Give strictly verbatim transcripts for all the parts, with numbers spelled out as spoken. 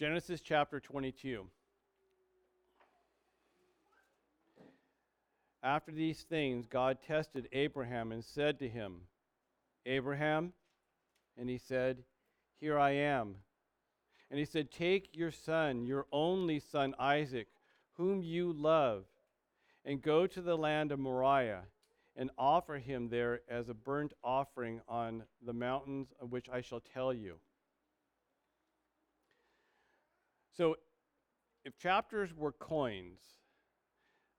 Genesis chapter twenty-two. After these things, God tested Abraham and said to him, Abraham, and he said, Here I am. And he said, Take your son, your only son Isaac, whom you love, and go to the land of Moriah, and offer him there as a burnt offering on the mountains of which I shall tell you. So, if chapters were coins,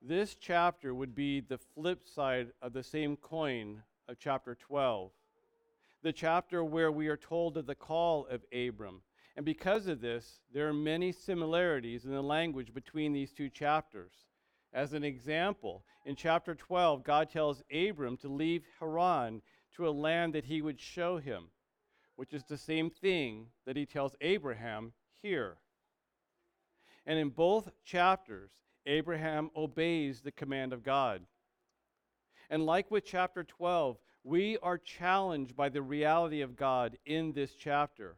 this chapter would be the flip side of the same coin of chapter twelve, the chapter where we are told of the call of Abram. And because of this, there are many similarities in the language between these two chapters. As an example, in chapter twelve, God tells Abram to leave Haran to a land that he would show him, which is the same thing that he tells Abraham here. And in both chapters, Abraham obeys the command of God. And like with chapter twelve, we are challenged by the reality of God in this chapter.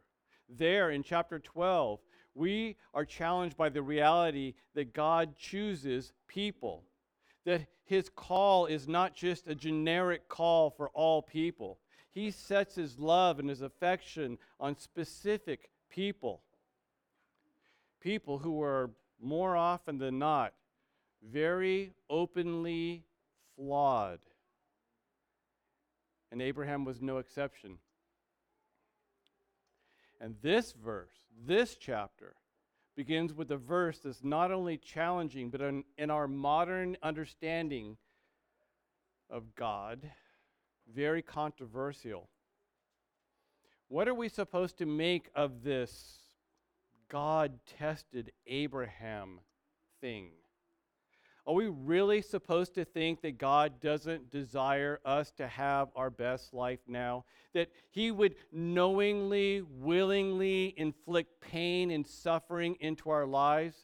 There in chapter twelve, we are challenged by the reality that God chooses people, that his call is not just a generic call for all people. He sets his love and his affection on specific people, people who are more often than not very openly flawed. And Abraham was no exception. And this verse, this chapter, begins with a verse that's not only challenging, but in, in our modern understanding of God, very controversial. What are we supposed to make of this God tested Abraham thing? Are we really supposed to think that God doesn't desire us to have our best life now? That he would knowingly, willingly inflict pain and suffering into our lives?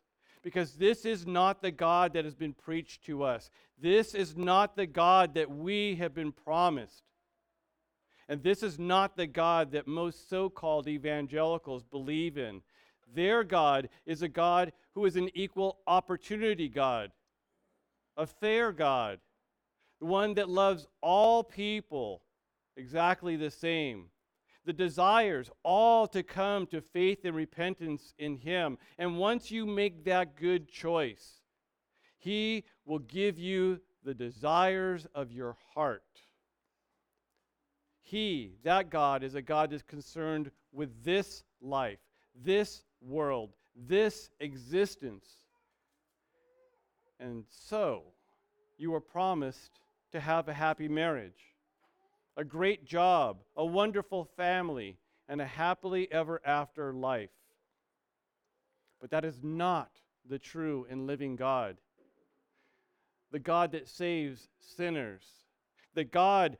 Because this is not the God that has been preached to us. This is not the God that we have been promised. And this is not the God that most so-called evangelicals believe in. Their God is a God who is an equal opportunity God. A fair God, the one that loves all people exactly the same, that desires all to come to faith and repentance in him. And once you make that good choice, he will give you the desires of your heart. He, that God, is a God that's concerned with this life, this world, this existence. And so, you are promised to have a happy marriage, a great job, a wonderful family, and a happily ever after life. But that is not the true and living God. The God that saves sinners, the God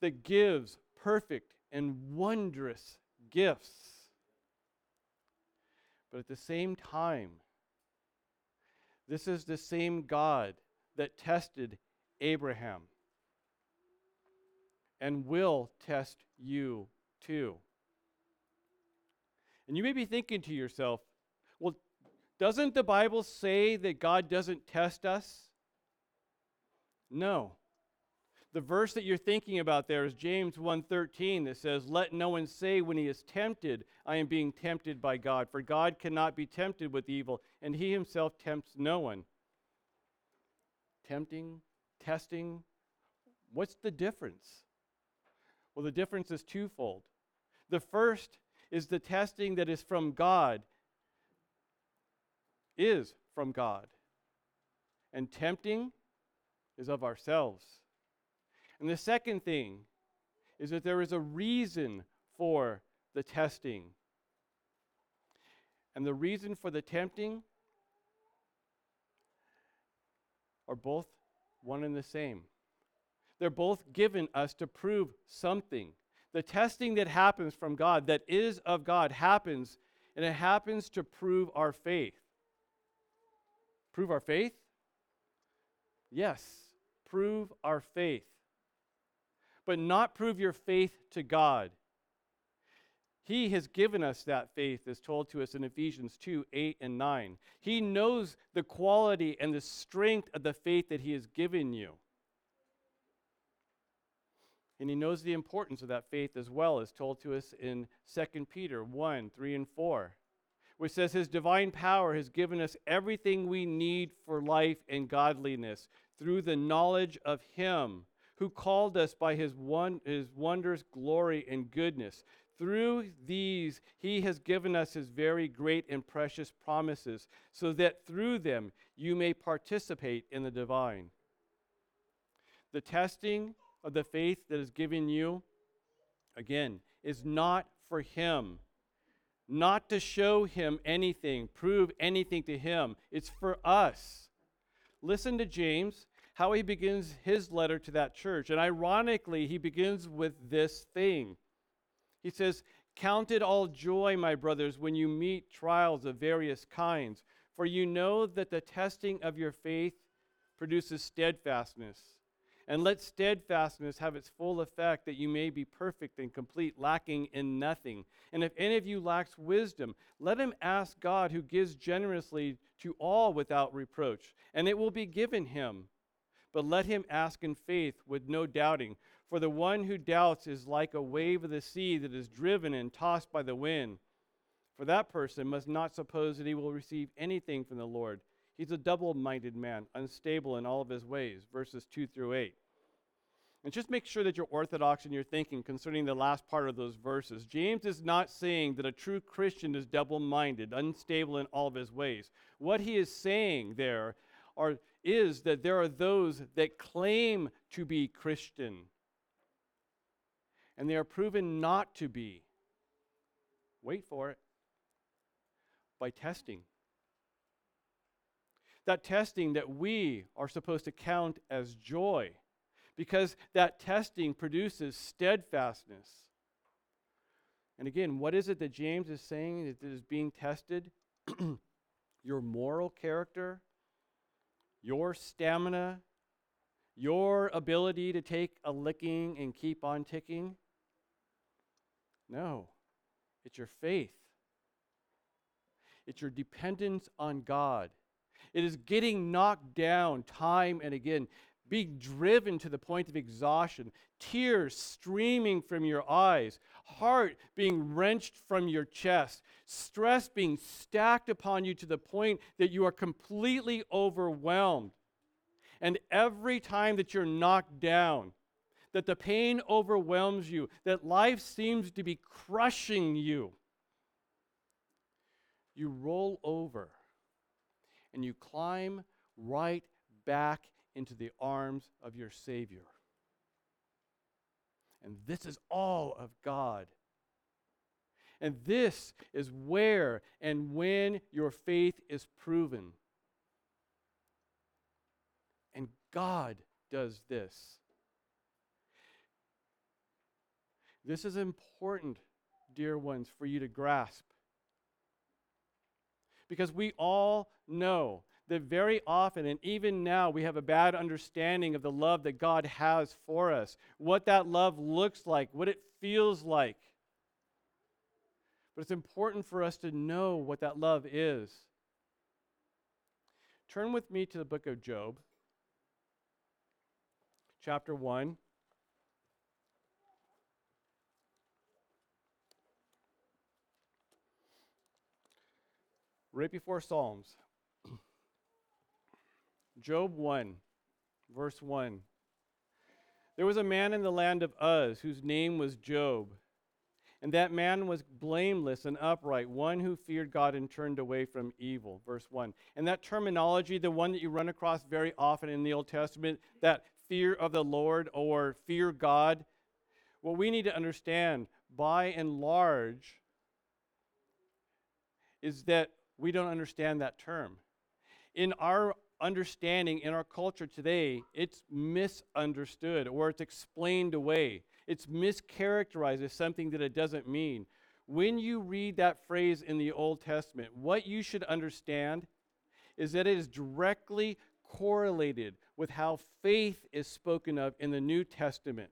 that gives perfect and wondrous gifts. But at the same time, this is the same God that tested Abraham and will test you too. And you may be thinking to yourself, well, doesn't the Bible say that God doesn't test us? No. The verse that you're thinking about there is James one thirteen that says, Let no one say when he is tempted, I am being tempted by God. For God cannot be tempted with evil, and he himself tempts no one. Tempting, testing, what's the difference? Well, the difference is twofold. The first is the testing that is from God, is from God. And tempting is of ourselves. And the second thing is that there is a reason for the testing. And the reason for the tempting are both one and the same. They're both given us to prove something. The testing that happens from God, that is of God, happens, and it happens to prove our faith. Prove our faith? Yes, prove our faith. But not prove your faith to God. He has given us that faith, as told to us in Ephesians two, eight, and nine. He knows the quality and the strength of the faith that he has given you. And he knows the importance of that faith as well, as told to us in Second Peter one, three, and four, which says his divine power has given us everything we need for life and godliness through the knowledge of him who called us by his, one, his wondrous glory and goodness. Through these, he has given us his very great and precious promises, so that through them you may participate in the divine. The testing of the faith that is given you, again, is not for him, not to show him anything, prove anything to him. It's for us. Listen to James, how he begins his letter to that church. And ironically, he begins with this thing. He says, "Count it all joy, my brothers, when you meet trials of various kinds, for you know that the testing of your faith produces steadfastness. And let steadfastness have its full effect, that you may be perfect and complete, lacking in nothing. And if any of you lacks wisdom, let him ask God, who gives generously to all without reproach, and it will be given him. But let him ask in faith with no doubting. For the one who doubts is like a wave of the sea that is driven and tossed by the wind. For that person must not suppose that he will receive anything from the Lord. He's a double-minded man, unstable in all of his ways." Verses two through eight. And just make sure that you're orthodox in your thinking concerning the last part of those verses. James is not saying that a true Christian is double-minded, unstable in all of his ways. What he is saying there are, is that there are those that claim to be Christian, and they are proven not to be, wait for it, by testing. That testing that we are supposed to count as joy, because that testing produces steadfastness. And again, what is it that James is saying that is being tested? Your moral character, your stamina, your ability to take a licking and keep on ticking. No, it's your faith. It's your dependence on God. It is getting knocked down time and again, being driven to the point of exhaustion, tears streaming from your eyes, heart being wrenched from your chest, stress being stacked upon you to the point that you are completely overwhelmed. And every time that you're knocked down, that the pain overwhelms you, that life seems to be crushing you, you roll over and you climb right back into the arms of your Savior. And this is all of God. And this is where and when your faith is proven. And God does this. This is important, dear ones, for you to grasp. Because we all know that very often, and even now, we have a bad understanding of the love that God has for us, what that love looks like, what it feels like. But it's important for us to know what that love is. Turn with me to the book of Job. Chapter one. Right before Psalms. Job one, verse one. There was a man in the land of Uz whose name was Job. And that man was blameless and upright, one who feared God and turned away from evil. Verse one. And that terminology, the one that you run across very often in the Old Testament, that fear of the Lord or fear God. What we need to understand, by and large, is that we don't understand that term. In our understanding, in our culture today, it's misunderstood or it's explained away. It's mischaracterized as something that it doesn't mean. When you read that phrase in the Old Testament, what you should understand is that it is directly correlated with how faith is spoken of in the New Testament.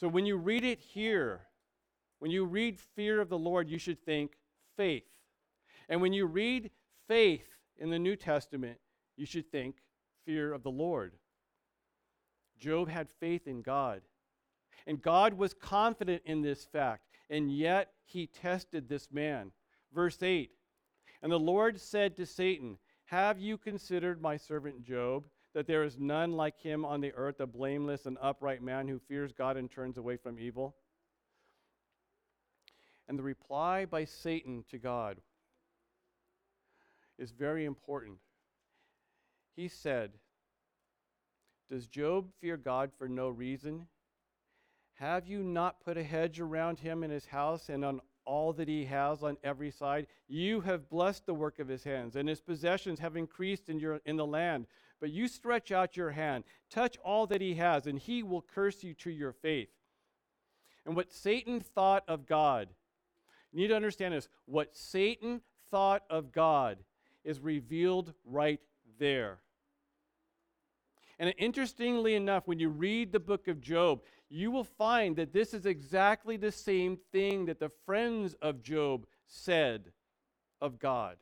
So when you read it here, When you read fear of the Lord, you should think faith. And when you read faith in the New Testament, you should think fear of the Lord. Job had faith in God. And God was confident in this fact, and yet he tested this man. Verse eight, and the Lord said to Satan, have you considered my servant Job, that there is none like him on the earth, a blameless and upright man who fears God and turns away from evil? And the reply by Satan to God is very important. He said, does Job fear God for no reason? Have you not put a hedge around him and his house and on all that he has on every side? You have blessed the work of his hands, and his possessions have increased in your in the land. But you stretch out your hand, touch all that he has, and he will curse you to your face. And what Satan thought of God, you need to understand this, what Satan thought of God is revealed right there. And interestingly enough, when you read the book of Job, you will find that this is exactly the same thing that the friends of Job said of God.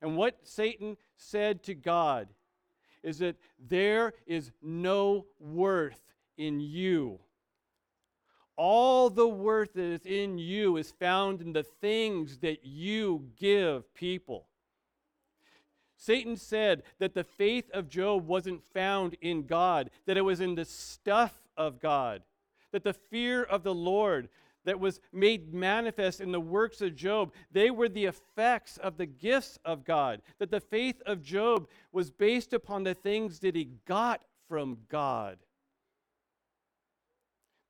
And what Satan said to God is that there is no worth in you. All the worth that is in you is found in the things that you give people. Satan said that the faith of Job wasn't found in God, that it was in the stuff of God, that the fear of the Lord that was made manifest in the works of Job, they were the effects of the gifts of God, that the faith of Job was based upon the things that he got from God.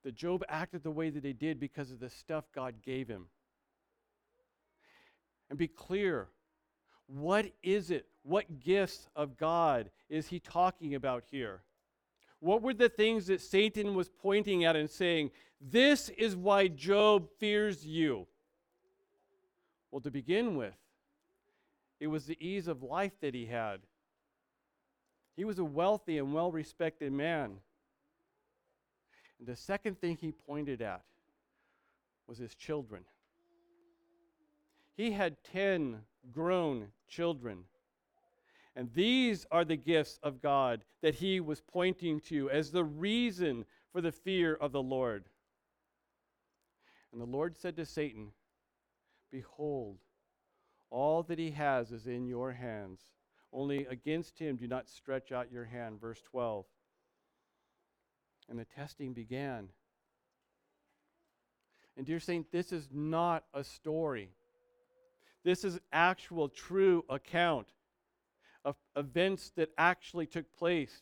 That Job acted the way that he did because of the stuff God gave him. And be clear, what is it? What gifts of God is he talking about here? What were the things that Satan was pointing at and saying, this is why Job fears you? Well, to begin with, it was the ease of life that he had. He was a wealthy and well-respected man. And the second thing he pointed at was his children. He had ten grown children. And these are the gifts of God that he was pointing to as the reason for the fear of the Lord. And the Lord said to Satan, behold, all that he has is in your hands. Only against him do not stretch out your hand. Verse twelve. And the testing began. And dear saint, this is not a story. This is actual true account of events that actually took place.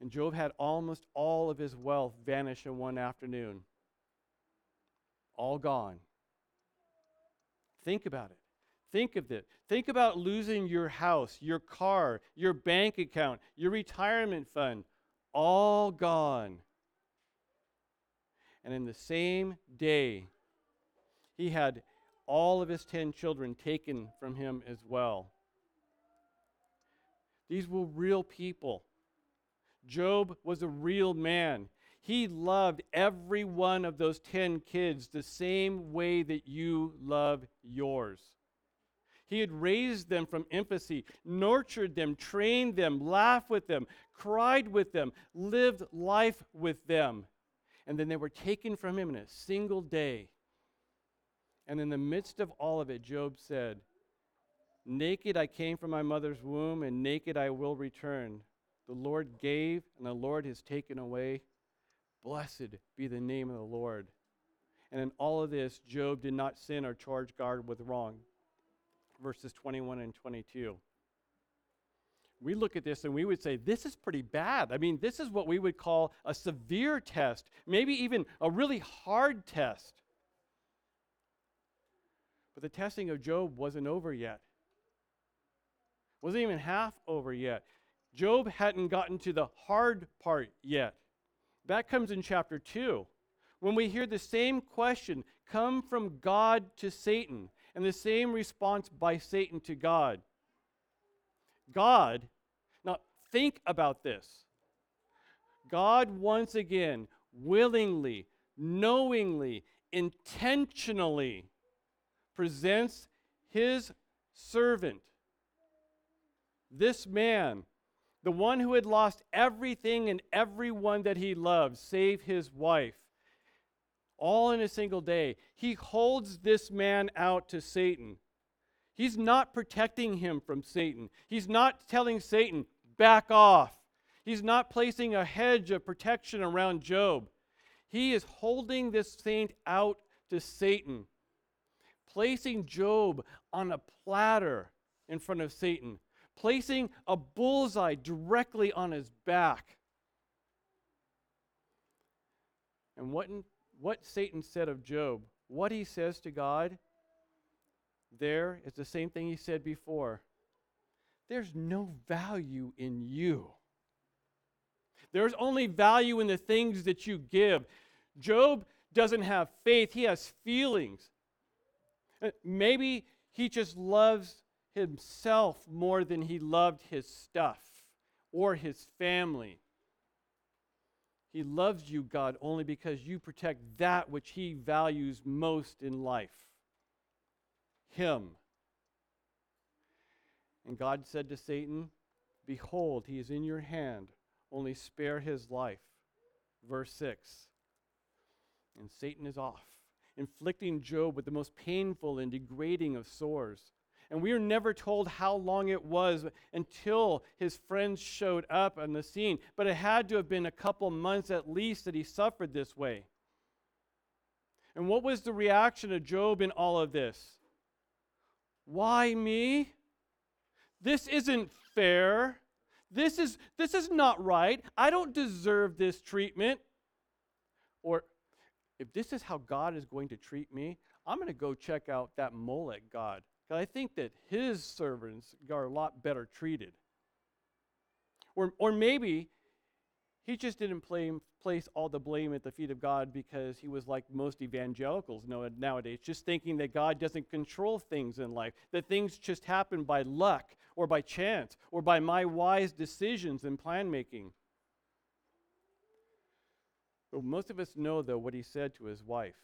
And Job had almost all of his wealth vanish in one afternoon. All gone. Think about it. Think of it. Think about losing your house, your car, your bank account, your retirement fund. All gone. And in the same day, he had all of his ten children taken from him as well. These were real people. Job was a real man. He loved every one of those ten kids the same way that you love yours. He had raised them from infancy, nurtured them, trained them, laughed with them, cried with them, lived life with them. And then they were taken from him in a single day. And in the midst of all of it, Job said, naked I came from my mother's womb, and naked I will return. The Lord gave, and the Lord has taken away. Blessed be the name of the Lord. And in all of this, Job did not sin or charge God with wrong. Verses twenty-one and twenty-two. We look at this and we would say, this is pretty bad. I mean, this is what we would call a severe test, maybe even a really hard test. But the testing of Job wasn't over yet. Wasn't even half over yet. Job hadn't gotten to the hard part yet. That comes in chapter two, when we hear the same question come from God to Satan, and the same response by Satan to God. God, now think about this. God once again willingly, knowingly, intentionally presents his servant, this man, the one who had lost everything and everyone that he loved, save his wife, all in a single day. He holds this man out to Satan. He's not protecting him from Satan. He's not telling Satan, back off. He's not placing a hedge of protection around Job. He is holding this saint out to Satan, placing Job on a platter in front of Satan, placing a bullseye directly on his back. And what, what Satan said of Job, what he says to God, there is the same thing he said before. There's no value in you. There's only value in the things that you give. Job doesn't have faith. He has feelings. Maybe he just loves himself more than he loved his stuff or his family. He loves you, God, only because you protect that which he values most in life, him. And God said to Satan, behold, he is in your hand. Only spare his life. Verse six. And Satan is off, inflicting Job with the most painful and degrading of sores. And we are never told how long it was until his friends showed up on the scene. But it had to have been a couple months at least that he suffered this way. And what was the reaction of Job in all of this? Why me? This isn't fair. This is this is not right. I don't deserve this treatment. Or if this is how God is going to treat me, I'm going to go check out that Molech god, because I think that his servants are a lot better treated. Or or maybe he just didn't blame, place all the blame at the feet of God because he was like most evangelicals nowadays, just thinking that God doesn't control things in life, that things just happen by luck or by chance or by my wise decisions and plan making. But most of us know, though, what he said to his wife,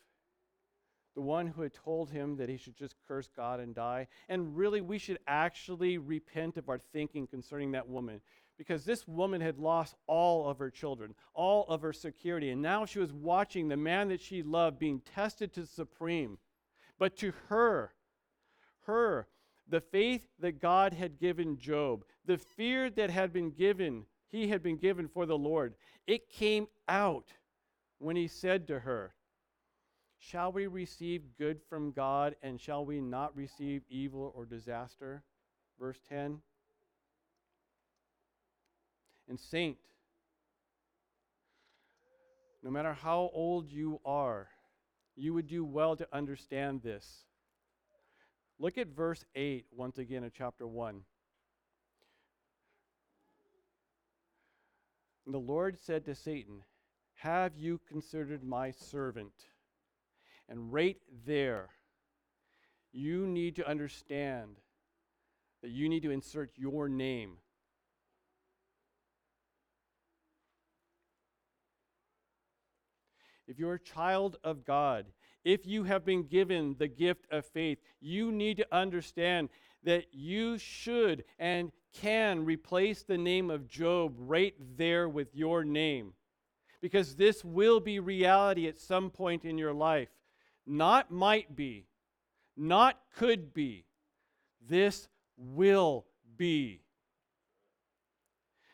the one who had told him that he should just curse God and die. And really, we should actually repent of our thinking concerning that woman, because this woman had lost all of her children, all of her security, and now she was watching the man that she loved being tested to the supreme. But to her, her, the faith that God had given Job, the fear that had been given, he had been given for the Lord, it came out when he said to her, shall we receive good from God, and shall we not receive evil or disaster? Verse ten. And saint, no matter how old you are, you would do well to understand this. Look at verse eight once again of chapter one. And the Lord said to Satan, have you considered my servant? And right there, you need to understand that you need to insert your name. If you're a child of God, if you have been given the gift of faith, you need to understand that you should and can replace the name of Job right there with your name, because this will be reality at some point in your life. Not might be, not could be. This will be.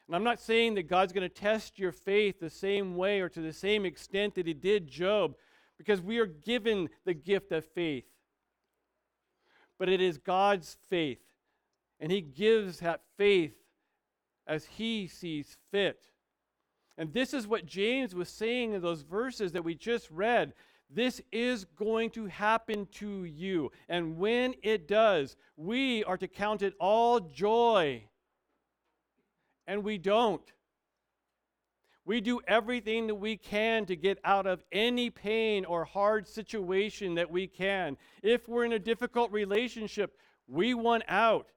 And I'm not saying that God's going to test your faith the same way or to the same extent that he did Job, because we are given the gift of faith. But it is God's faith, and he gives that faith as he sees fit. And this is what James was saying in those verses that we just read. This is going to happen to you, and when it does, we are to count it all joy. And we don't. We do everything that we can to get out of any pain or hard situation that we can. If we're in a difficult relationship, we want out.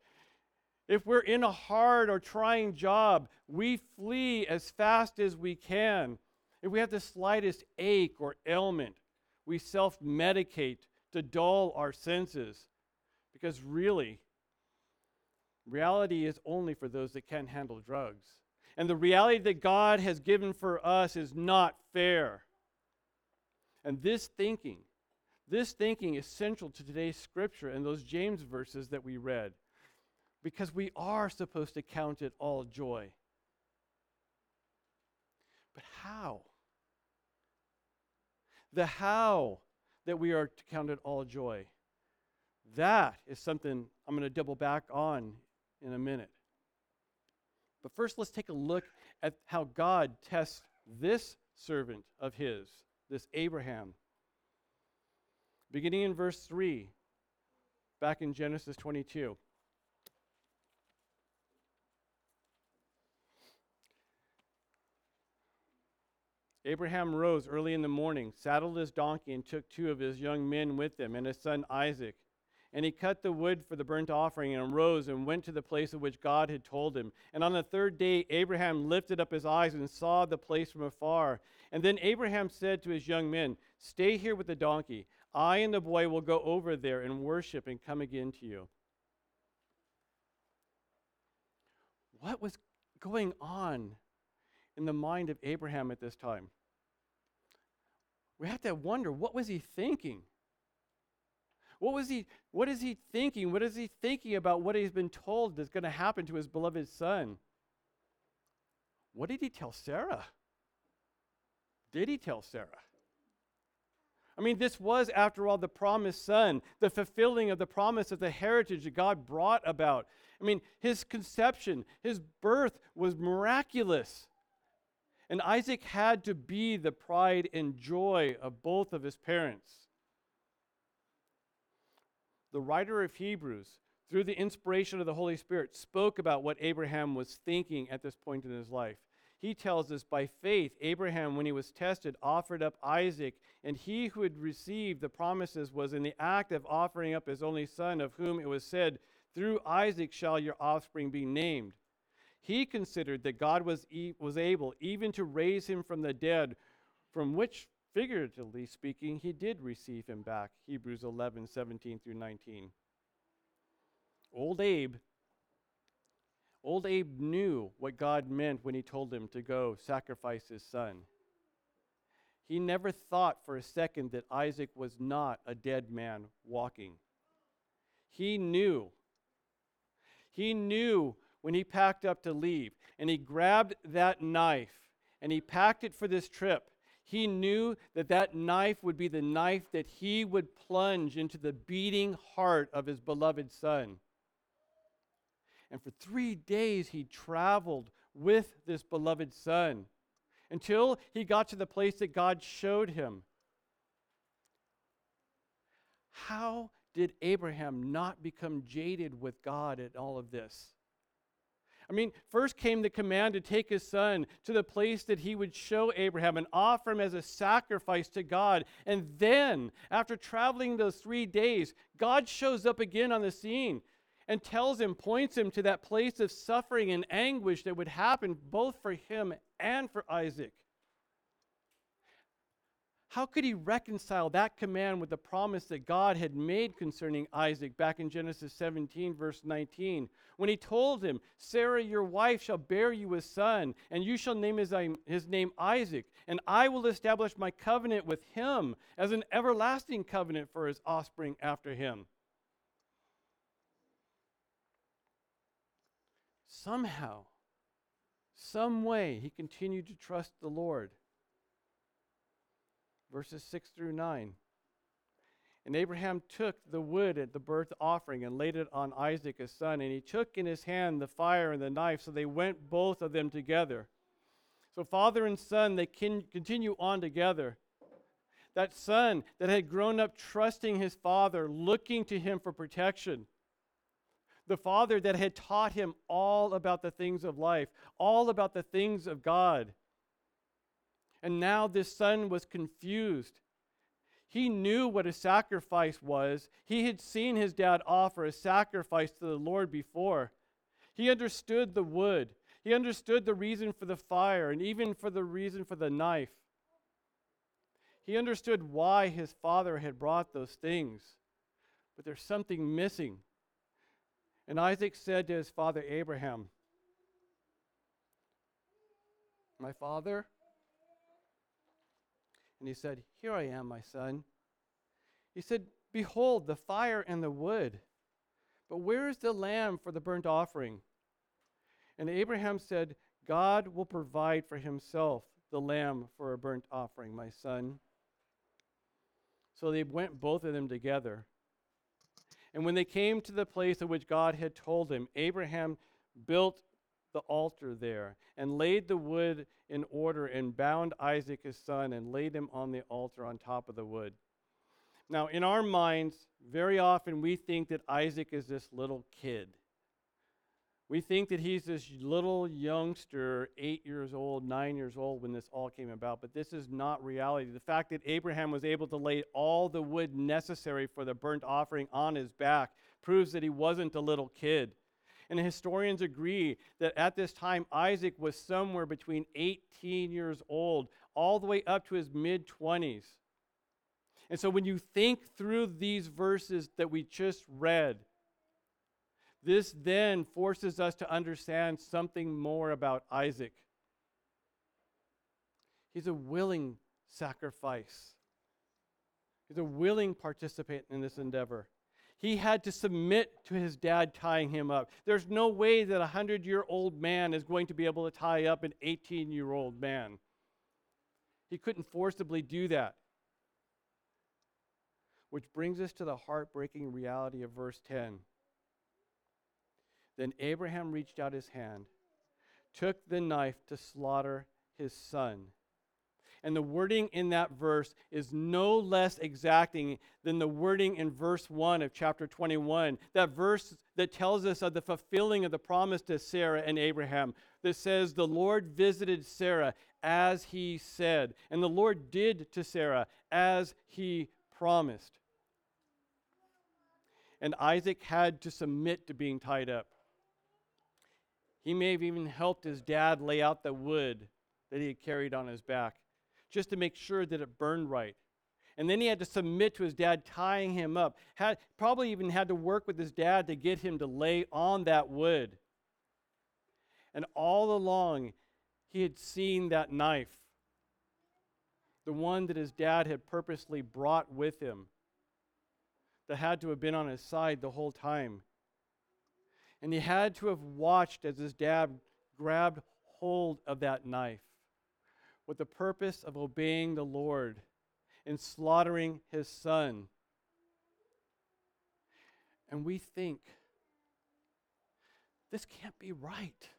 If we're in a hard or trying job, we flee as fast as we can. If we have the slightest ache or ailment, we self-medicate to dull our senses, because really, reality is only for those that can't handle drugs. And the reality that God has given for us is not fair. And this thinking, this thinking is central to today's scripture and those James verses that we read, because we are supposed to count it all joy. But how? The how that we are to count it all joy. That is something I'm going to double back on in a minute. But first, let's take a look at how God tests this servant of his, this Abraham. Beginning in verse three, back in Genesis twenty-two. Abraham rose early in the morning, saddled his donkey, and took two of his young men with him and his son Isaac. And he cut the wood for the burnt offering and arose and went to the place of which God had told him. And on the third day, Abraham lifted up his eyes and saw the place from afar. And then Abraham said to his young men, "Stay here with the donkey. I and the boy will go over there and worship and come again to you." What was going on in the mind of Abraham at this time? We have to wonder, what was he thinking? What was he, what is he thinking? What is he thinking about what he's been told is going to happen to his beloved son? What did he tell Sarah? Did he tell Sarah? I mean, this was, after all, the promised son, the fulfilling of the promise of the heritage that God brought about. I mean, his conception, his birth was miraculous. And Isaac had to be the pride and joy of both of his parents. The writer of Hebrews, through the inspiration of the Holy Spirit, spoke about what Abraham was thinking at this point in his life. He tells us, by faith, Abraham, when he was tested, offered up Isaac, and he who had received the promises was in the act of offering up his only son, of whom it was said, "Through Isaac shall your offspring be named." He considered that God was, e- was able even to raise him from the dead, from which, figuratively speaking, he did receive him back, Hebrews eleven, seventeen through nineteen. Old Abe, old Abe knew what God meant when he told him to go sacrifice his son. He never thought for a second that Isaac was not a dead man walking. He knew. He knew when he packed up to leave, and he grabbed that knife, and he packed it for this trip. He knew that that knife would be the knife that he would plunge into the beating heart of his beloved son. And for three days he traveled with this beloved son until he got to the place that God showed him. How did Abraham not become jaded with God at all of this? I mean, first came the command to take his son to the place that he would show Abraham and offer him as a sacrifice to God. And then, after traveling those three days, God shows up again on the scene and tells him, points him to that place of suffering and anguish that would happen both for him and for Isaac. How could he reconcile that command with the promise that God had made concerning Isaac back in Genesis seventeen, verse nineteen, when he told him, "Sarah, your wife, shall bear you a son, and you shall name his, his name Isaac, and I will establish my covenant with him as an everlasting covenant for his offspring after him"? Somehow, some way, he continued to trust the Lord. Verses six through nine. And Abraham took the wood at the burnt offering and laid it on Isaac his son, and he took in his hand the fire and the knife, so they went both of them together. So father and son, they can continue on together. That son that had grown up trusting his father, looking to him for protection. The father that had taught him all about the things of life, all about the things of God. And now this son was confused. He knew what a sacrifice was. He had seen his dad offer a sacrifice to the Lord before. He understood the wood. He understood the reason for the fire and even for the reason for the knife. He understood why his father had brought those things. But there's something missing. And Isaac said to his father Abraham, "My father?" And he said, "Here I am, my son." He said, "Behold, the fire and the wood, but where is the lamb for the burnt offering?" And Abraham said, "God will provide for himself the lamb for a burnt offering, my son." So they went both of them together. And when they came to the place of which God had told him, Abraham built the altar there and laid the wood in order and bound Isaac his son and laid him on the altar on top of the wood. Now, in our minds, very often we think that Isaac is this little kid. We think that he's this little youngster, eight years old, nine years old when this all came about, but this is not reality. The fact that Abraham was able to lay all the wood necessary for the burnt offering on his back proves that he wasn't a little kid. And historians agree that at this time, Isaac was somewhere between eighteen years old all the way up to his mid-twenties. And so when you think through these verses that we just read, this then forces us to understand something more about Isaac. He's a willing sacrifice. He's a willing participant in this endeavor. He had to submit to his dad tying him up. There's no way that a hundred-year-old man is going to be able to tie up an eighteen-year-old man. He couldn't forcibly do that. Which brings us to the heartbreaking reality of verse ten. Then Abraham reached out his hand, took the knife to slaughter his son. And the wording in that verse is no less exacting than the wording in verse one of chapter twenty-one, that verse that tells us of the fulfilling of the promise to Sarah and Abraham, that says, "The Lord visited Sarah as he said, and the Lord did to Sarah as he promised." And Isaac had to submit to being tied up. He may have even helped his dad lay out the wood that he had carried on his back, just to make sure that it burned right. And then he had to submit to his dad tying him up. Had, probably even had to work with his dad to get him to lay on that wood. And all along, he had seen that knife, the one that his dad had purposely brought with him, that had to have been on his side the whole time. And he had to have watched as his dad grabbed hold of that knife with the purpose of obeying the Lord and slaughtering his son. And we think, this can't be right.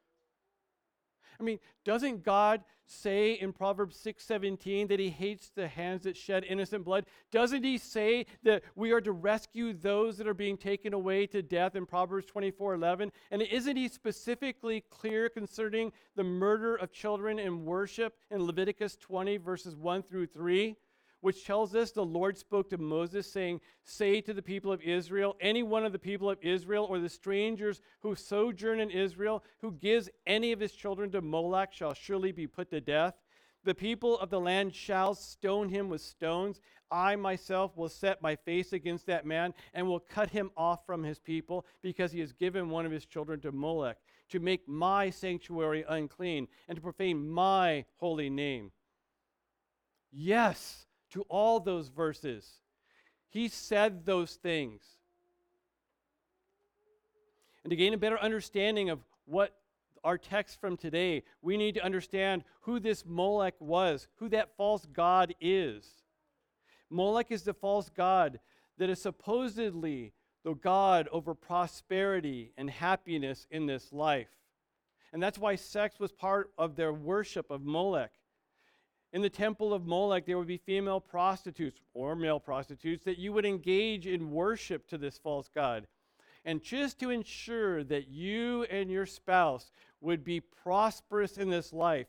I mean, doesn't God say in Proverbs six seventeen that he hates the hands that shed innocent blood? Doesn't he say that we are to rescue those that are being taken away to death in Proverbs twenty-four eleven? And isn't he specifically clear concerning the murder of children in worship in Leviticus twenty, verses one through three, which tells us the Lord spoke to Moses, saying, "Say to the people of Israel, any one of the people of Israel or the strangers who sojourn in Israel, who gives any of his children to Moloch, shall surely be put to death. The people of the land shall stone him with stones. I myself will set my face against that man and will cut him off from his people, because he has given one of his children to Moloch, to make my sanctuary unclean and to profane my holy name." Yes, to all those verses. He said those things. And to gain a better understanding of what our text from today, we need to understand who this Molech was, who that false god is. Molech is the false god that is supposedly the god over prosperity and happiness in this life. And that's why sex was part of their worship of Molech. In the temple of Moloch, there would be female prostitutes or male prostitutes that you would engage in worship to this false god. And just to ensure that you and your spouse would be prosperous in this life,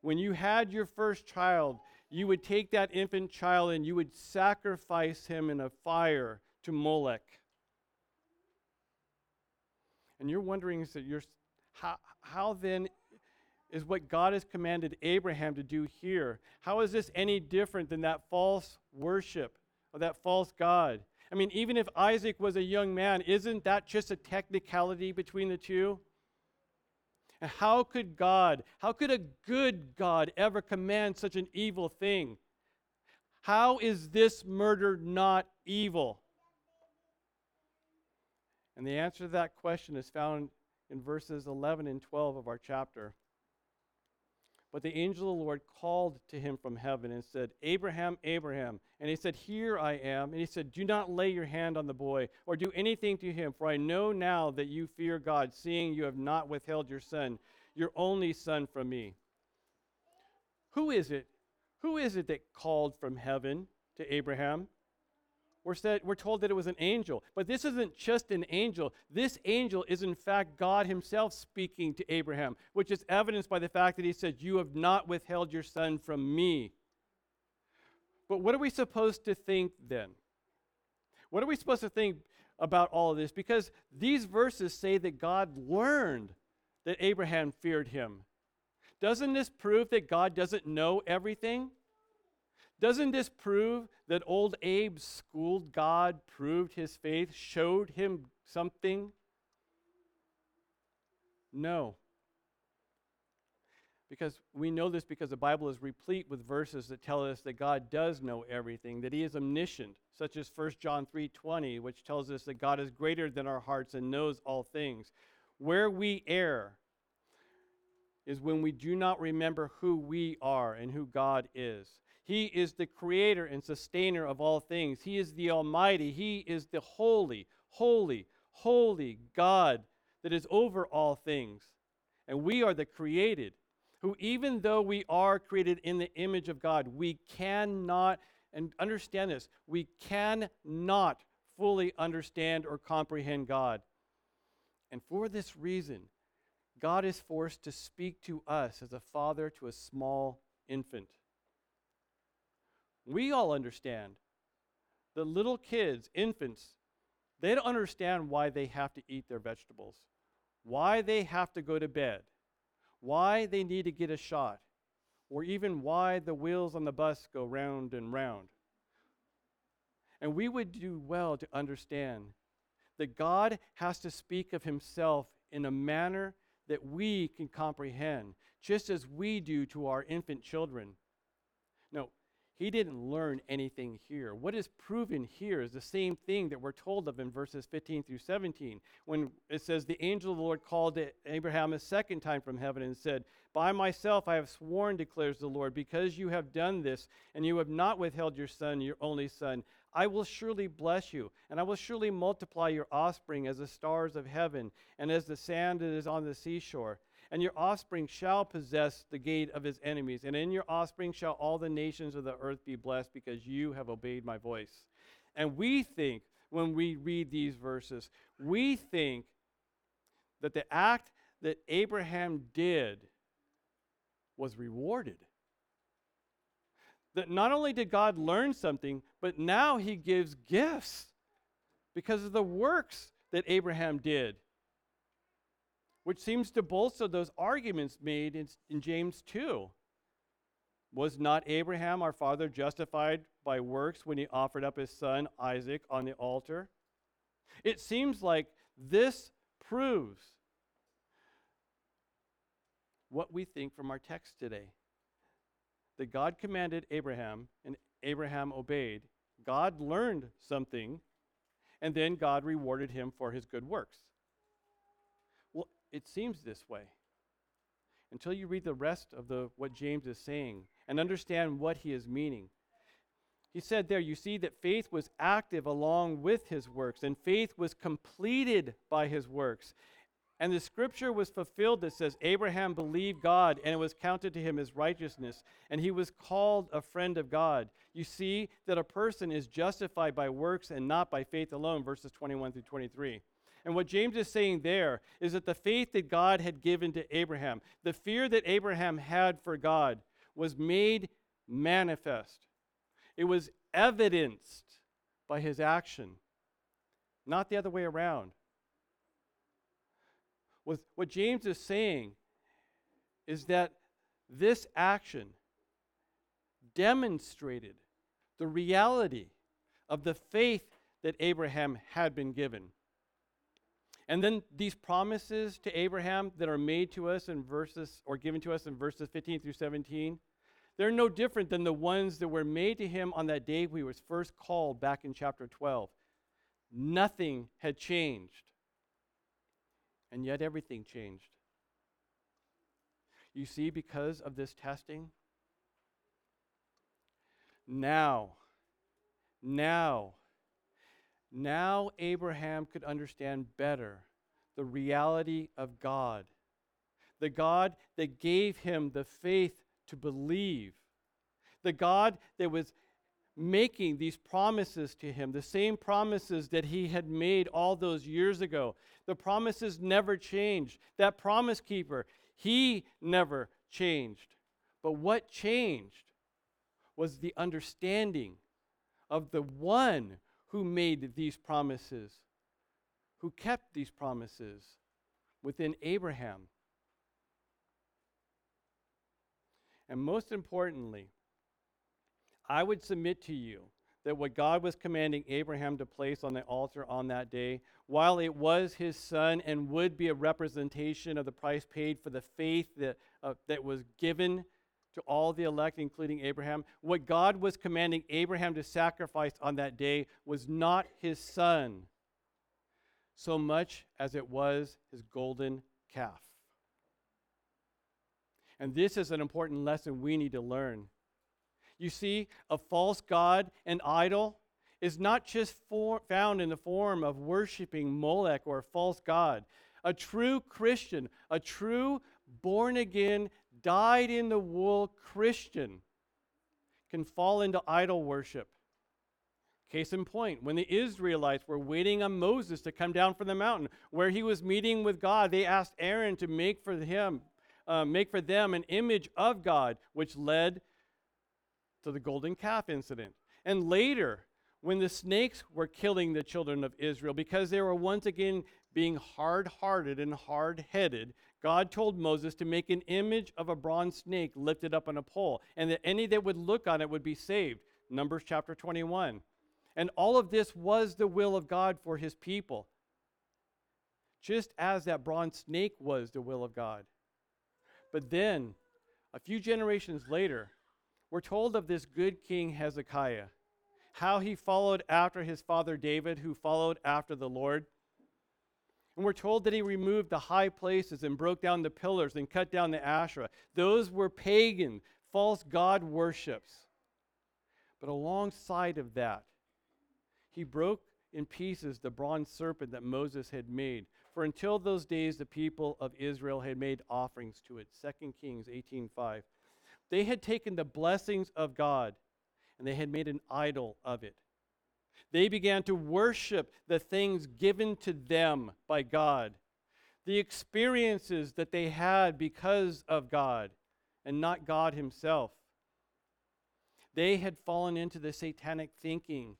when you had your first child, you would take that infant child and you would sacrifice him in a fire to Moloch. And you're wondering, so you're, how, how then is what God has commanded Abraham to do here. How is this any different than that false worship of that false god? I mean, even if Isaac was a young man, isn't that just a technicality between the two? And how could God, how could a good God ever command such an evil thing? How is this murder not evil? And the answer to that question is found in verses eleven and twelve of our chapter. But the angel of the Lord called to him from heaven and said, Abraham, Abraham. And he said, Here I am. And he said, Do not lay your hand on the boy or do anything to him, for I know now that you fear God, seeing you have not withheld your son, your only son from me. Who is it? Who is it that called from heaven to Abraham? We're, said, we're told that it was an angel. But this isn't just an angel. This angel is, in fact, God himself speaking to Abraham, which is evidenced by the fact that he said, You have not withheld your son from me. But what are we supposed to think then? What are we supposed to think about all of this? Because these verses say that God learned that Abraham feared him. Doesn't this prove that God doesn't know everything? Doesn't this prove that old Abe's schooled God proved his faith, showed him something? No. Because we know this because the Bible is replete with verses that tell us that God does know everything, that he is omniscient, such as First John three twenty, which tells us that God is greater than our hearts and knows all things. Where we err is when we do not remember who we are and who God is. He is the creator and sustainer of all things. He is the Almighty. He is the holy, holy, holy God that is over all things. And we are the created, who even though we are created in the image of God, we cannot, and understand this, we cannot fully understand or comprehend God. And for this reason, God is forced to speak to us as a father to a small infant. We all understand that little kids, infants, they don't understand why they have to eat their vegetables, why they have to go to bed, why they need to get a shot, or even why the wheels on the bus go round and round. And we would do well to understand that God has to speak of himself in a manner that we can comprehend, just as we do to our infant children. No, he didn't learn anything here. What is proven here is the same thing that we're told of in verses fifteen through seventeen, when it says, The angel of the Lord called to Abraham a second time from heaven and said, By myself I have sworn, declares the Lord, because you have done this, and you have not withheld your son, your only son, I will surely bless you, and I will surely multiply your offspring as the stars of heaven and as the sand that is on the seashore. And your offspring shall possess the gate of his enemies, and in your offspring shall all the nations of the earth be blessed, because you have obeyed my voice. And we think, when we read these verses, we think that the act that Abraham did was rewarded. That not only did God learn something, but now he gives gifts because of the works that Abraham did, which seems to bolster those arguments made in, in James two. Was not Abraham, our father, justified by works when he offered up his son Isaac on the altar? It seems like this proves what we think from our text today. That God commanded Abraham, and Abraham obeyed. God learned something, and then God rewarded him for his good works. Well, it seems this way until you read the rest of the what James is saying and understand what he is meaning. He said there, you see that faith was active along with his works, and faith was completed by his works. And the scripture was fulfilled that says, Abraham believed God, and it was counted to him as righteousness, and he was called a friend of God. You see that a person is justified by works and not by faith alone, verses twenty-one through twenty-three. And what James is saying there is that the faith that God had given to Abraham, the fear that Abraham had for God, was made manifest. It was evidenced by his action, not the other way around. What James is saying is that this action demonstrated the reality of the faith that Abraham had been given. And then these promises to Abraham that are made to us in verses, or given to us in verses fifteen through seventeen, they're no different than the ones that were made to him on that day when he was first called back in chapter twelve. Nothing had changed. And yet everything changed. You see, because of this testing, now, now, now Abraham could understand better the reality of God, the God that gave him the faith to believe, the God that was making these promises to him, the same promises that he had made all those years ago. The promises never changed. That promise keeper, he never changed. But what changed was the understanding of the one who made these promises, who kept these promises within Abraham. And most importantly, I would submit to you that what God was commanding Abraham to place on the altar on that day, while it was his son and would be a representation of the price paid for the faith that, uh, that was given to all the elect, including Abraham, what God was commanding Abraham to sacrifice on that day was not his son so much as it was his golden calf. And this is an important lesson we need to learn. You see, a false god, an idol, is not just for, found in the form of worshiping Molech or a false god. A true Christian, a true born-again, dyed-in-the-wool Christian can fall into idol worship. Case in point, when the Israelites were waiting on Moses to come down from the mountain, where he was meeting with God, they asked Aaron to make for him, uh, make for them an image of God, which led to the golden calf incident. And later, when the snakes were killing the children of Israel because they were once again being hard-hearted and hard-headed, God told Moses to make an image of a bronze snake lifted up on a pole, and that any that would look on it would be saved. Numbers chapter twenty-one. And all of this was the will of God for his people, just as that bronze snake was the will of God. But then, a few generations later, we're told of this good King Hezekiah, how he followed after his father David, who followed after the Lord. And we're told that he removed the high places and broke down the pillars and cut down the Asherah. Those were pagan, false god worships. But alongside of that, he broke in pieces the bronze serpent that Moses had made. For until those days, the people of Israel had made offerings to it. Second Kings eighteen five. They had taken the blessings of God and they had made an idol of it. They began to worship the things given to them by God, the experiences that they had because of God, and not God himself. They had fallen into the satanic thinking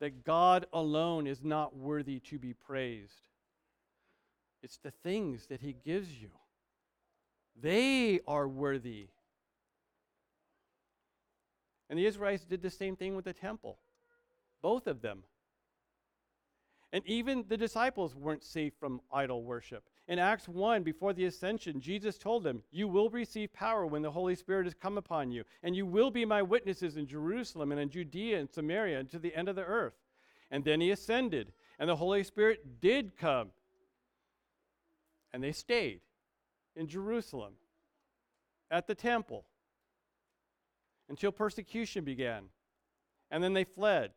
that God alone is not worthy to be praised. It's the things that he gives you. They are worthy. And the Israelites did the same thing with the temple. Both of them. And even the disciples weren't safe from idol worship. In Acts one, before the ascension, Jesus told them, "You will receive power when the Holy Spirit has come upon you, and you will be my witnesses in Jerusalem and in Judea and Samaria and to the end of the earth." And then he ascended, and the Holy Spirit did come. And they stayed in Jerusalem at the temple until persecution began. And then they fled.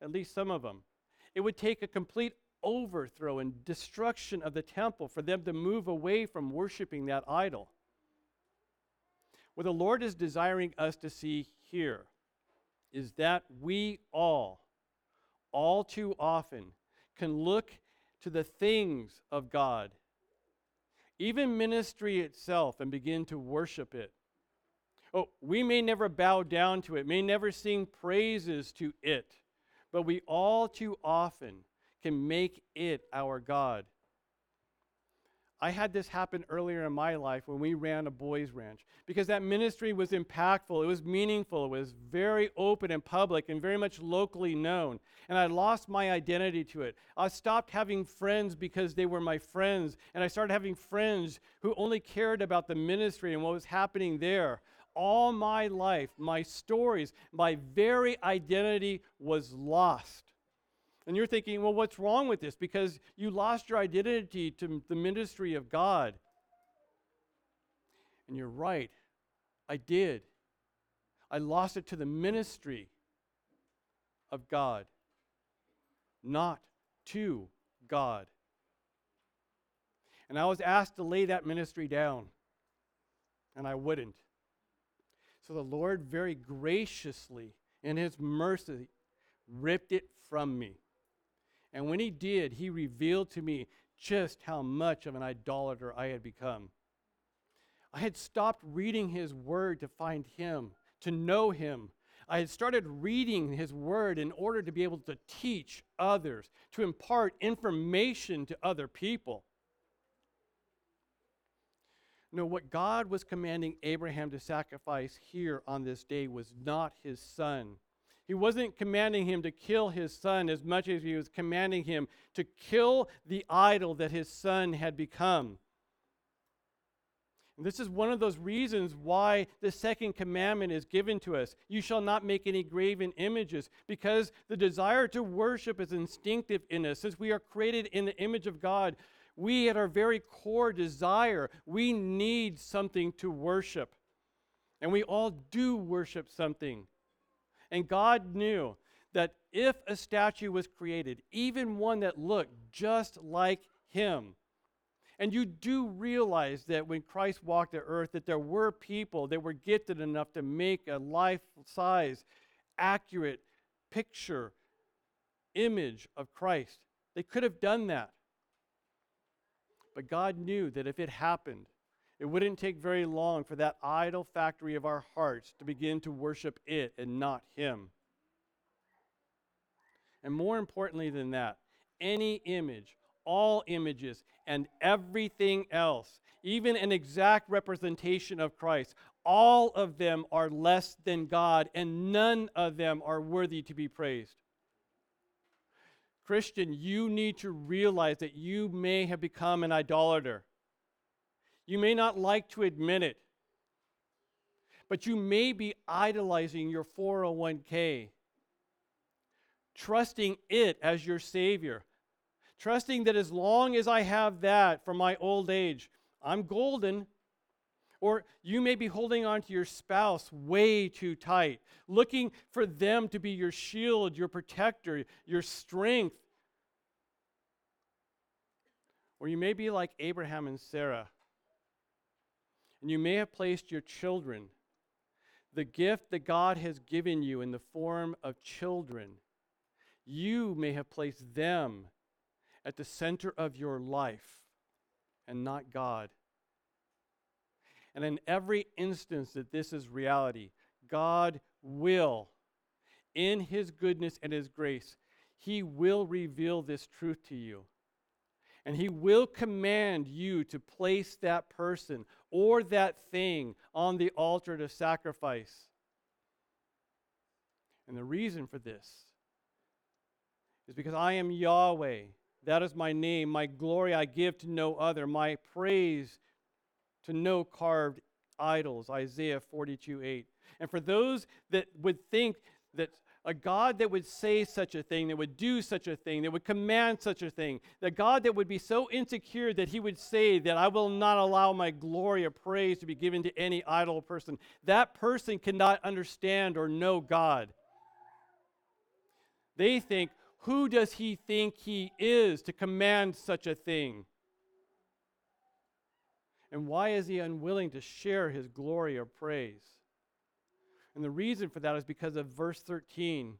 At least some of them. It would take a complete overthrow and destruction of the temple for them to move away from worshiping that idol. What the Lord is desiring us to see here is that we all, all too often, can look to the things of God, even ministry itself, and begin to worship it. Oh, we may never bow down to it, may never sing praises to it, but we all too often can make it our God. I had this happen earlier in my life when we ran a boys' ranch, because that ministry was impactful, it was meaningful, it was very open and public and very much locally known, and I lost my identity to it. I stopped having friends because they were my friends, and I started having friends who only cared about the ministry and what was happening there. All my life, my stories, my very identity was lost. And you're thinking, well, what's wrong with this? Because you lost your identity to the ministry of God. And you're right. I did. I lost it to the ministry of God, not to God. And I was asked to lay that ministry down, and I wouldn't. So the Lord very graciously, in His mercy, ripped it from me. And when He did, He revealed to me just how much of an idolater I had become. I had stopped reading His Word to find Him, to know Him. I had started reading His Word in order to be able to teach others, to impart information to other people. No, what God was commanding Abraham to sacrifice here on this day was not his son. He wasn't commanding him to kill his son as much as he was commanding him to kill the idol that his son had become. And this is one of those reasons why the second commandment is given to us. You shall not make any graven images, because the desire to worship is instinctive in us. Since we are created in the image of God, we at our very core desire, we need something to worship. And we all do worship something. And God knew that if a statue was created, even one that looked just like Him, and you do realize that when Christ walked the earth, that there were people that were gifted enough to make a life-size, accurate picture, image of Christ. They could have done that. But God knew that if it happened, it wouldn't take very long for that idol factory of our hearts to begin to worship it and not Him. And more importantly than that, any image, all images, and everything else, even an exact representation of Christ, all of them are less than God, and none of them are worthy to be praised. Christian, you need to realize that you may have become an idolater. You may not like to admit it, but you may be idolizing your four oh one k, trusting it as your savior, trusting that as long as I have that for my old age, I'm golden. Or you may be holding on to your spouse way too tight, looking for them to be your shield, your protector, your strength. Or you may be like Abraham and Sarah. And you may have placed your children, the gift that God has given you in the form of children, you may have placed them at the center of your life and not God. And in every instance that this is reality, God will, in His goodness and His grace, He will reveal this truth to you. And He will command you to place that person or that thing on the altar to sacrifice. And the reason for this is because I am Yahweh. That is my name. My glory I give to no other. My praise to no carved idols. Isaiah forty-two eight. And for those that would think that a God that would say such a thing, that would do such a thing, that would command such a thing, the God that would be so insecure that He would say that I will not allow my glory or praise to be given to any idle person, that person cannot understand or know God. They think, who does He think He is to command such a thing? And why is He unwilling to share His glory or praise? And the reason for that is because of verse thirteen.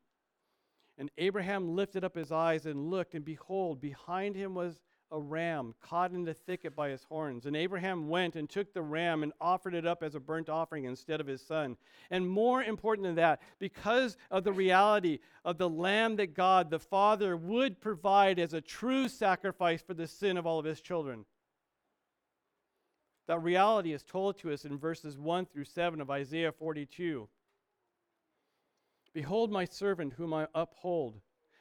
And Abraham lifted up his eyes and looked, and behold, behind him was a ram caught in the thicket by his horns. And Abraham went and took the ram and offered it up as a burnt offering instead of his son. And more important than that, because of the reality of the lamb that God, the Father, would provide as a true sacrifice for the sin of all of His children, That reality is told to us in verses one through seven of Isaiah forty-two. Behold my servant whom I uphold,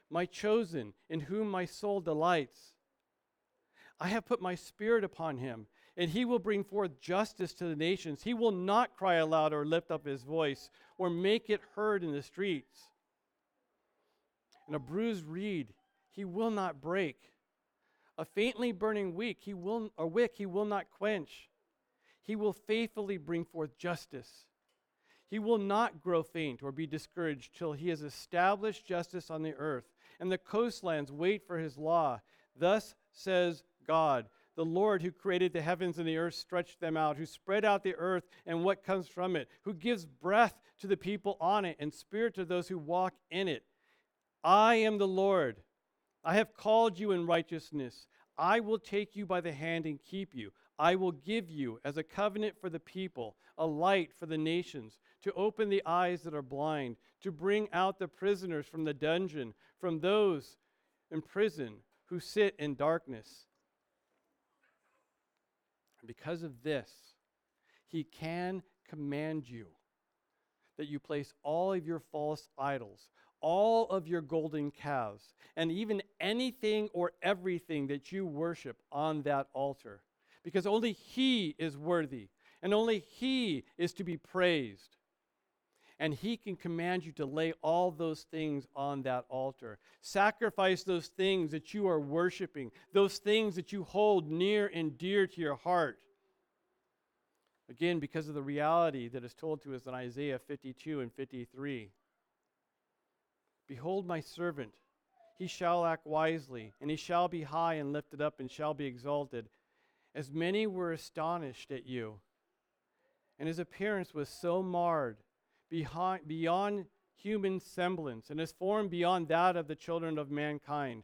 my chosen, in whom my soul delights. I have put my spirit upon him, and he will bring forth justice to the nations. He will not cry aloud or lift up his voice or make it heard in the streets. And a bruised reed he will not break. A faintly burning wick he will, or wick he will not quench. He will faithfully bring forth justice. He will not grow faint or be discouraged till he has established justice on the earth, and the coastlands wait for his law. Thus says God, the Lord who created the heavens and the earth, stretched them out, who spread out the earth and what comes from it, who gives breath to the people on it and spirit to those who walk in it. I am the Lord. I have called you in righteousness. I will take you by the hand and keep you. I will give you as a covenant for the people, a light for the nations, to open the eyes that are blind, to bring out the prisoners from the dungeon, from those in prison who sit in darkness. And because of this, he can command you that you place all of your false idols, all of your golden calves, and even anything or everything that you worship on that altar. Because only he is worthy, and only he is to be praised. And he can command you to lay all those things on that altar. Sacrifice those things that you are worshiping, those things that you hold near and dear to your heart. Again, because of the reality that is told to us in Isaiah fifty-two and fifty-three. Behold my servant, he shall act wisely, and he shall be high and lifted up and shall be exalted. As many were astonished at you, and his appearance was so marred behind, beyond human semblance, and his form beyond that of the children of mankind,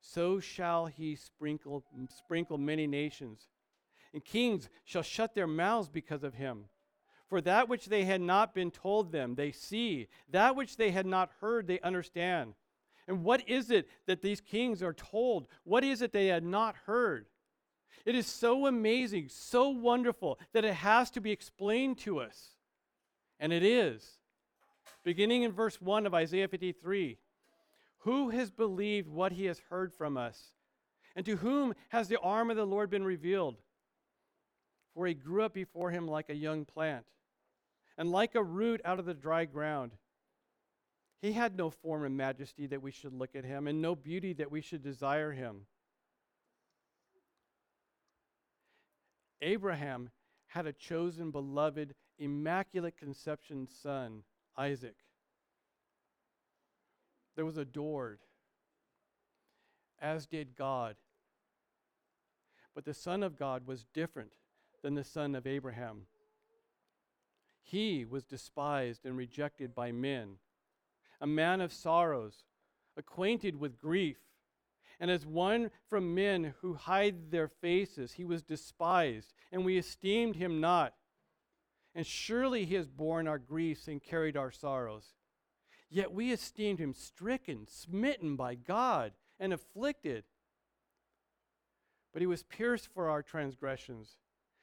so shall he sprinkle, sprinkle many nations, and kings shall shut their mouths because of him. For that which they had not been told them, they see. That which they had not heard, they understand. And what is it that these kings are told? What is it they had not heard? It is so amazing, so wonderful, that it has to be explained to us. And it is. Beginning in verse one of Isaiah fifty-three. Who has believed what he has heard from us? And to whom has the arm of the Lord been revealed? For he grew up before him like a young plant, and like a root out of the dry ground. He had no form and majesty that we should look at him, and no beauty that we should desire him. Abraham had a chosen, beloved, immaculate conception son, Isaac, that was adored, as did God. But the Son of God was different than the son of Abraham. He was despised and rejected by men, a man of sorrows, acquainted with grief, and as one from men who hide their faces, he was despised, and we esteemed him not. And surely he has borne our griefs and carried our sorrows. Yet we esteemed him stricken, smitten by God, and afflicted. But he was pierced for our transgressions.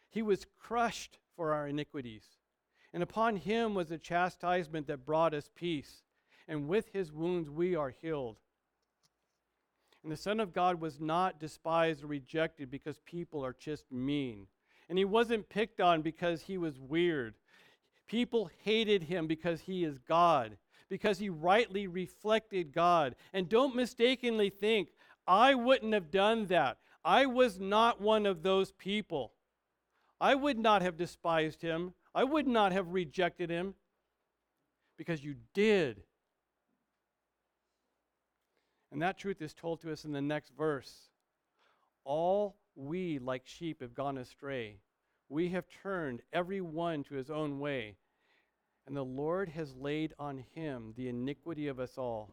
He was crushed for our iniquities, and upon him was the chastisement that brought us peace, and with his wounds we are healed. And the Son of God was not despised or rejected because people are just mean, and he wasn't picked on because he was weird. People hated him because he is God, because he rightly reflected God. And don't mistakenly think, I wouldn't have done that. I was not one of those people. I would not have despised him. I would not have rejected him, because you did. And that truth is told to us in the next verse. All we like sheep have gone astray. We have turned every one to his own way, and the Lord has laid on him the iniquity of us all.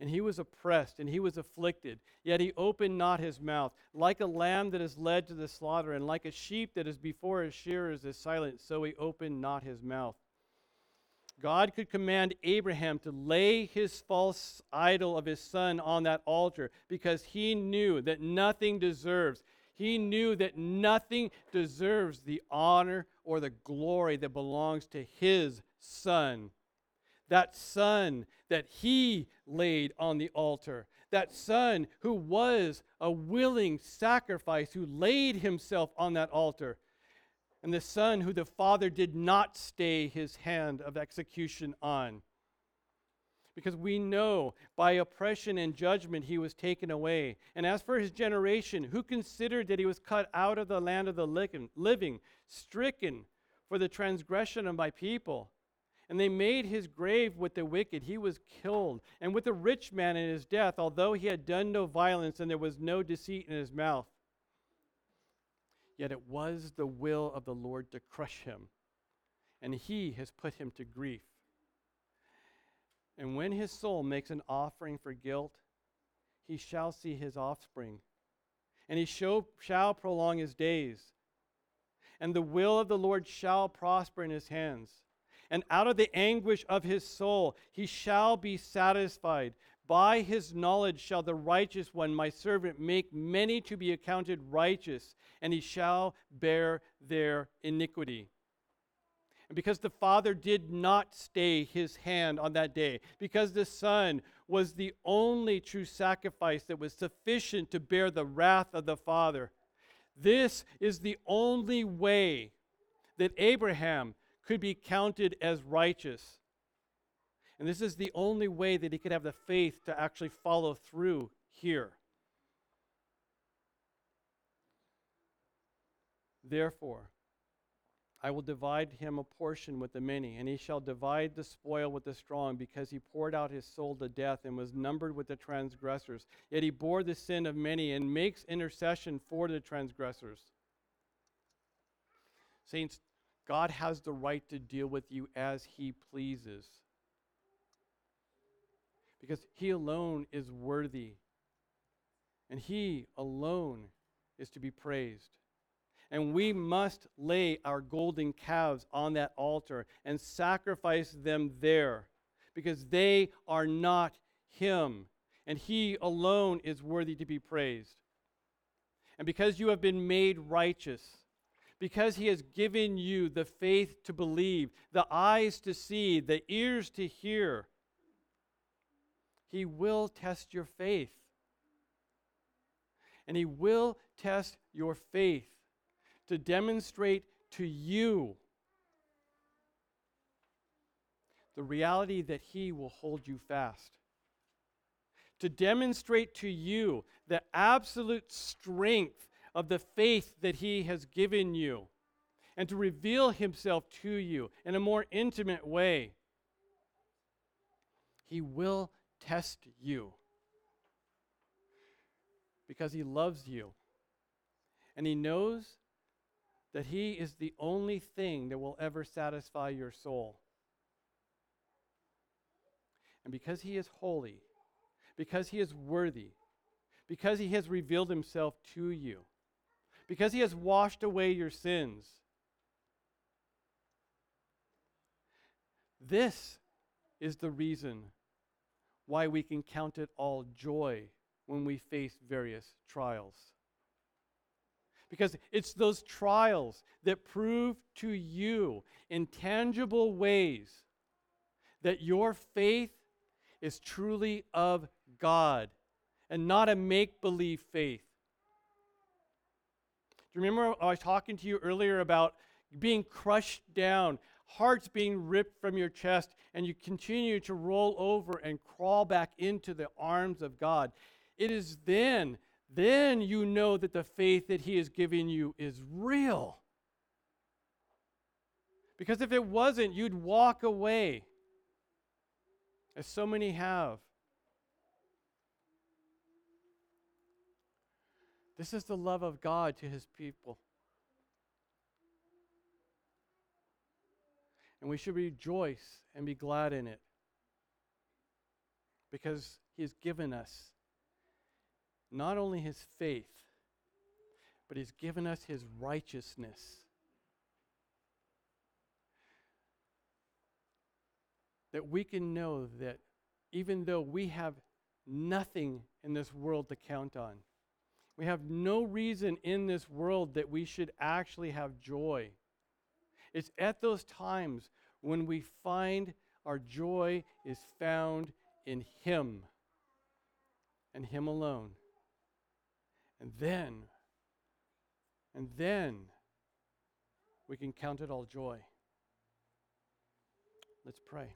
And he was oppressed, and he was afflicted, yet he opened not his mouth. Like a lamb that is led to the slaughter, and like a sheep that is before his shearers is silent, so he opened not his mouth. God could command Abraham to lay his false idol of his son on that altar because he knew that nothing deserves. He knew that nothing deserves the honor or the glory that belongs to his son. That son that he laid on the altar. That son who was a willing sacrifice, who laid himself on that altar. And the son who the Father did not stay his hand of execution on. Because we know by oppression and judgment he was taken away. And as for his generation, who considered that he was cut out of the land of the living, stricken for the transgression of my people? And they made his grave with the wicked. He was killed. And with the rich man in his death, although he had done no violence and there was no deceit in his mouth. Yet it was the will of the Lord to crush him, and he has put him to grief. And when his soul makes an offering for guilt, he shall see his offspring, and he shall prolong his days. And the will of the Lord shall prosper in his hands. And out of the anguish of his soul he shall be satisfied. By his knowledge shall the righteous one, my servant, make many to be accounted righteous, and he shall bear their iniquity. And because the Father did not stay his hand on that day, because the Son was the only true sacrifice that was sufficient to bear the wrath of the Father, this is the only way that Abraham could be counted as righteous. And this is the only way that he could have the faith to actually follow through here. Therefore, I will divide him a portion with the many, and he shall divide the spoil with the strong, because he poured out his soul to death and was numbered with the transgressors. Yet he bore the sin of many and makes intercession for the transgressors. Saints, God has the right to deal with you as he pleases. Because he alone is worthy. And he alone is to be praised. And we must lay our golden calves on that altar and sacrifice them there. Because they are not him. And he alone is worthy to be praised. And because you have been made righteous, because he has given you the faith to believe, the eyes to see, the ears to hear, he will test your faith. And he will test your faith to demonstrate to you the reality that he will hold you fast. To demonstrate to you the absolute strength of the faith that he has given you, and to reveal himself to you in a more intimate way. He will test you because he loves you, and he knows that he is the only thing that will ever satisfy your soul. And because he is holy, because he is worthy, because he has revealed himself to you, because he has washed away your sins. This is the reason why we can count it all joy when we face various trials. Because it's those trials that prove to you in tangible ways that your faith is truly of God and not a make-believe faith. Do you remember I was talking to you earlier about being crushed down, hearts being ripped from your chest, and you continue to roll over and crawl back into the arms of God? It is then, then you know that the faith that he has given you is real. Because if it wasn't, you'd walk away, as so many have. This is the love of God to his people. And we should rejoice and be glad in it. Because he has given us not only his faith, but he's given us his righteousness. That we can know that even though we have nothing in this world to count on, We have no reason in this world that we should actually have joy. It's at those times when we find our joy is found in Him and Him alone. And then, and then we can count it all joy. Let's pray.